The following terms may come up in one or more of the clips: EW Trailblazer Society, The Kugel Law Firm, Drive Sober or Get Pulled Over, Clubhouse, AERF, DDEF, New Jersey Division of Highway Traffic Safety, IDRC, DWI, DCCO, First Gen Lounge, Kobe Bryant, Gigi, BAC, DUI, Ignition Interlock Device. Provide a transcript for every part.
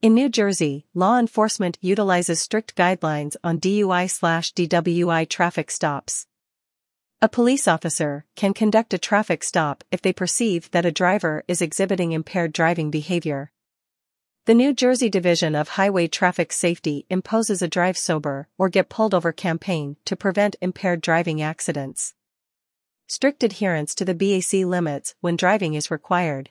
In New Jersey, law enforcement utilizes strict guidelines on DUI/DWI traffic stops. A police officer can conduct a traffic stop if they perceive that a driver is exhibiting impaired driving behavior. The New Jersey Division of Highway Traffic Safety imposes a Drive Sober or Get Pulled Over campaign to prevent impaired driving accidents. Strict adherence to the BAC limits when driving is required.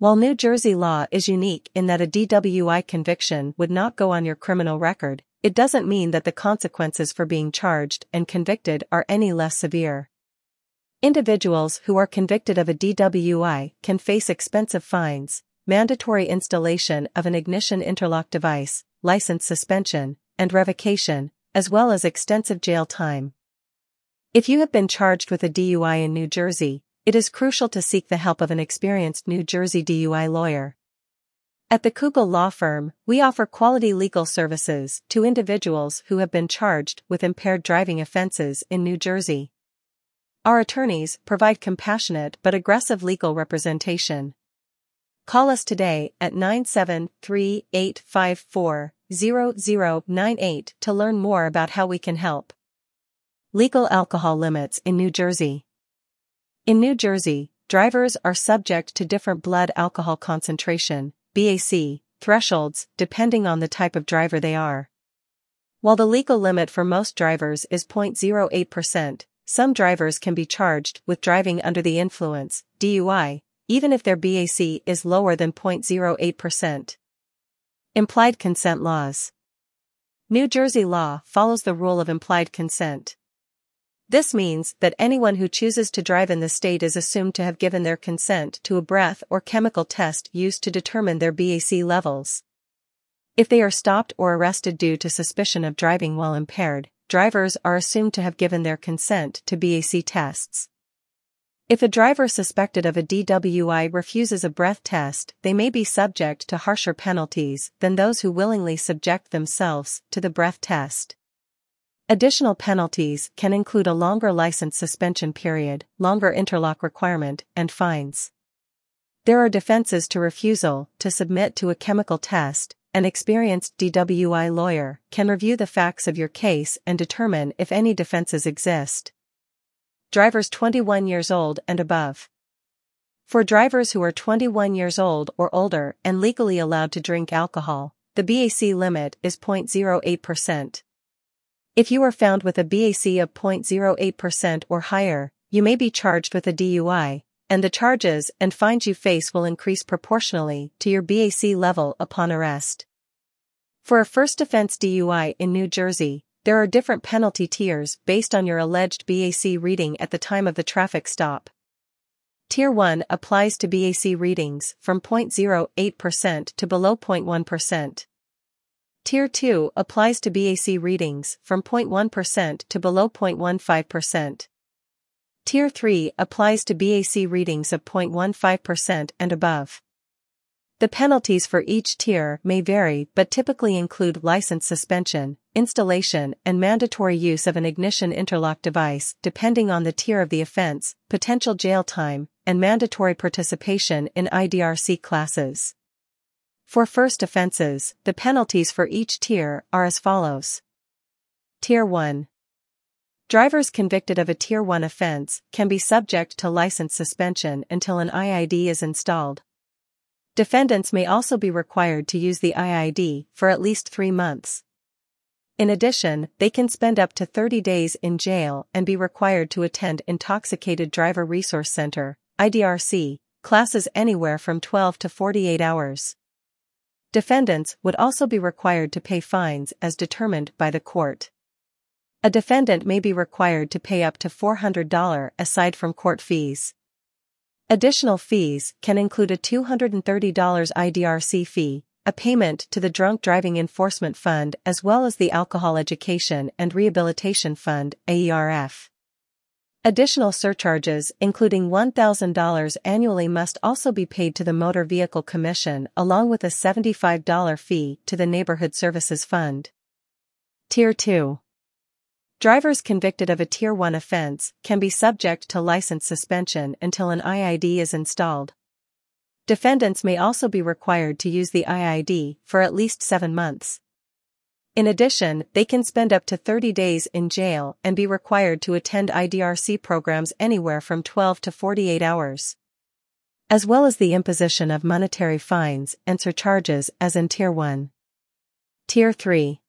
While New Jersey law is unique in that a DWI conviction would not go on your criminal record, it doesn't mean that the consequences for being charged and convicted are any less severe. Individuals who are convicted of a DWI can face expensive fines, mandatory installation of an ignition interlock device, license suspension, and revocation, as well as extensive jail time. If you have been charged with a DUI in New Jersey, it is crucial to seek the help of an experienced New Jersey DUI lawyer. At the Kugel Law Firm, we offer quality legal services to individuals who have been charged with impaired driving offenses in New Jersey. Our attorneys provide compassionate but aggressive legal representation. Call us today at 973-854-0098 to learn more about how we can help. Legal alcohol limits in New Jersey. In New Jersey, drivers are subject to different blood alcohol concentration, BAC, thresholds depending on the type of driver they are. While the legal limit for most drivers is 0.08%, some drivers can be charged with driving under the influence, DUI, even if their BAC is lower than 0.08%. Implied consent laws. New Jersey law follows the rule of implied consent. This means that anyone who chooses to drive in the state is assumed to have given their consent to a breath or chemical test used to determine their BAC levels. If they are stopped or arrested due to suspicion of driving while impaired, drivers are assumed to have given their consent to BAC tests. If a driver suspected of a DWI refuses a breath test, they may be subject to harsher penalties than those who willingly subject themselves to the breath test. Additional penalties can include a longer license suspension period, longer interlock requirement, and fines. There are defenses to refusal to submit to a chemical test. An experienced DWI lawyer can review the facts of your case and determine if any defenses exist. Drivers 21 years old and above. For drivers who are 21 years old or older and legally allowed to drink alcohol, the BAC limit is 0.08%. If you are found with a BAC of 0.08% or higher, you may be charged with a DUI, and the charges and fines you face will increase proportionally to your BAC level upon arrest. For a first offense DUI in New Jersey, there are different penalty tiers based on your alleged BAC reading at the time of the traffic stop. Tier 1 applies to BAC readings from 0.08% to below 0.1%. Tier 2 applies to BAC readings from 0.1% to below 0.15%. Tier 3 applies to BAC readings of 0.15% and above. The penalties for each tier may vary but typically include license suspension, installation, and mandatory use of an ignition interlock device depending on the tier of the offense, potential jail time, and mandatory participation in IDRC classes. For first offenses, the penalties for each tier are as follows. Tier 1. Drivers convicted of a Tier 1 offense can be subject to license suspension until an IID is installed. Defendants may also be required to use the IID for at least 3 months. In addition, they can spend up to 30 days in jail and be required to attend Intoxicated Driver Resource Center, IDRC, classes anywhere from 12 to 48 hours. Defendants would also be required to pay fines as determined by the court. A defendant may be required to pay up to $400 aside from court fees. Additional fees can include a $230 IDRC fee, a payment to the Drunk Driving Enforcement Fund as well as the Alcohol Education and Rehabilitation Fund, AERF. Additional surcharges including $1,000 annually must also be paid to the Motor Vehicle Commission along with a $75 fee to the Neighborhood Services Fund. Tier 2. Drivers convicted of a Tier 1 offense can be subject to license suspension until an IID is installed. Defendants may also be required to use the IID for at least 7 months. In addition, they can spend up to 30 days in jail and be required to attend IDRC programs anywhere from 12 to 48 hours, as well as the imposition of monetary fines and surcharges as in Tier 1. Tier 3.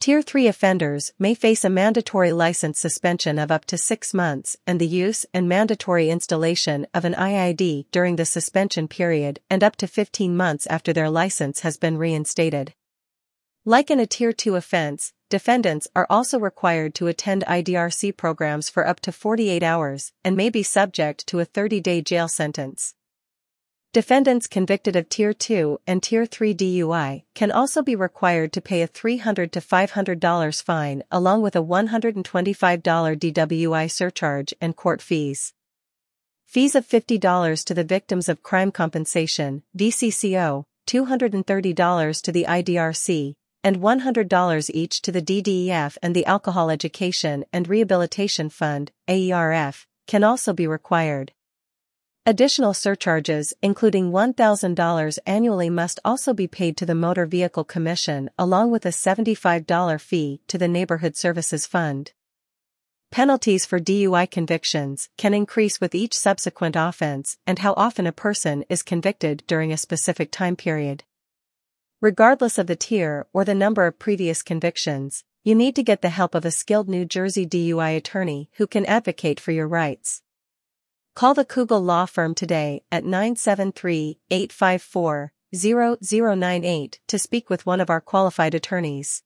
Tier 3 offenders may face a mandatory license suspension of up to 6 months and the use and mandatory installation of an IID during the suspension period and up to 15 months after their license has been reinstated. Like in a Tier 2 offense, defendants are also required to attend IDRC programs for up to 48 hours and may be subject to a 30-day jail sentence. Defendants convicted of Tier 2 and Tier 3 DUI can also be required to pay a $300 to $500 fine along with a $125 DWI surcharge and court fees. Fees of $50 to the Victims of Crime Compensation, DCCO, $230 to the IDRC, and $100 each to the DDEF and the Alcohol Education and Rehabilitation Fund, AERF, can also be required. Additional surcharges, including $1,000 annually, must also be paid to the Motor Vehicle Commission along with a $75 fee to the Neighborhood Services Fund. Penalties for DUI convictions can increase with each subsequent offense and how often a person is convicted during a specific time period. Regardless of the tier or the number of previous convictions, you need to get the help of a skilled New Jersey DUI attorney who can advocate for your rights. Call the Kugel Law Firm today at 973-854-0098 to speak with one of our qualified attorneys.